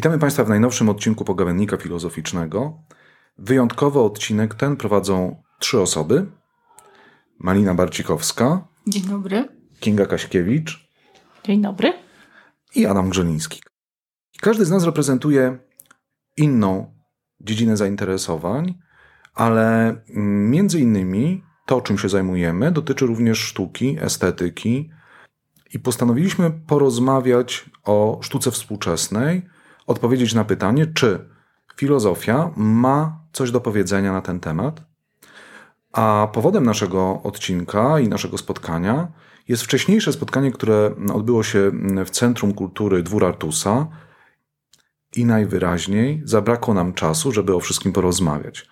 Witamy Państwa w najnowszym odcinku Pogawędnika Filozoficznego. Wyjątkowo odcinek ten prowadzą trzy osoby. Malina Barcikowska. Dzień dobry. Kinga Kaśkiewicz. Dzień dobry. I Adam Grzeliński. Każdy z nas reprezentuje inną dziedzinę zainteresowań, ale między innymi to, czym się zajmujemy, dotyczy również sztuki, estetyki i postanowiliśmy porozmawiać o sztuce współczesnej, odpowiedzieć na pytanie, czy filozofia ma coś do powiedzenia na ten temat. A powodem naszego odcinka i naszego spotkania jest wcześniejsze spotkanie, które odbyło się w Centrum Kultury Dwór Artusa i najwyraźniej zabrakło nam czasu, żeby o wszystkim porozmawiać.